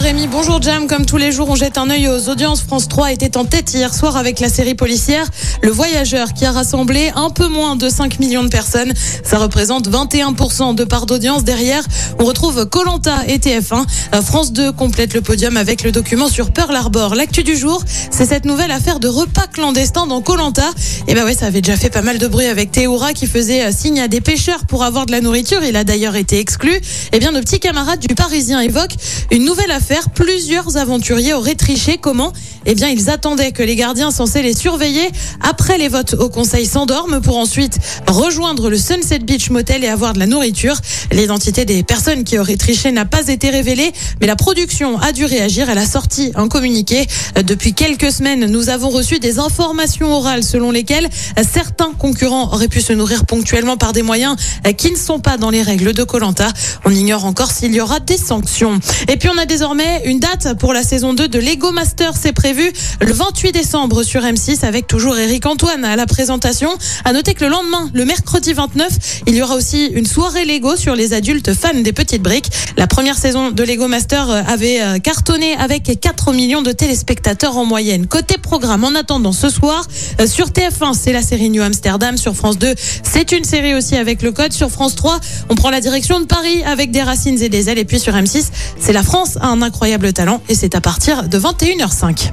Rémi, bonjour Jam. Comme tous les jours, on jette un œil aux audiences. France 3 était en tête hier soir avec la série policière Le voyageur qui a rassemblé un peu moins de 5 millions de personnes. Ça représente 21% de part d'audience. Derrière, on retrouve Koh-Lanta et TF1. France 2 complète le podium avec le document sur Pearl Harbor. L'actu du jour, c'est cette nouvelle affaire de repas clandestin dans Koh-Lanta. Et bah ouais, ça avait déjà fait pas mal de bruit avec Théoura qui faisait signe à des pêcheurs pour avoir de la nourriture. Il a d'ailleurs été exclu. Eh bien, nos petits camarades du Parisien évoquent une nouvelle affaire. Plusieurs aventuriers auraient triché. Comment ? Eh bien, ils attendaient que les gardiens censés les surveiller après les votes au Conseil s'endorment pour ensuite rejoindre le Sunset Beach Motel et avoir de la nourriture. L'identité des personnes qui auraient triché n'a pas été révélée, mais la production a dû réagir. Elle a sorti un communiqué. Depuis quelques semaines, nous avons reçu des informations orales selon lesquelles certains concurrents auraient pu se nourrir ponctuellement par des moyens qui ne sont pas dans les règles de Koh-Lanta. On ignore encore s'il y aura des sanctions. Et puis on a désormais une date pour la saison 2 de Lego Master. C'est prévu le 28 décembre sur M6 avec toujours Eric Antoine à la présentation. À noter que le lendemain, le mercredi 29, il y aura aussi une soirée Lego sur les adultes fans des petites briques. La première saison de Lego Master avait cartonné avec 4 millions de téléspectateurs en moyenne. Côté programme, en attendant ce soir, sur TF1, c'est la série New Amsterdam. Sur France 2, c'est une série aussi avec le code. Sur France 3, on prend la direction de Paris avec des Racines et des ailes. Et puis sur M6, c'est La France a un incroyable talent et c'est à partir de 21h05.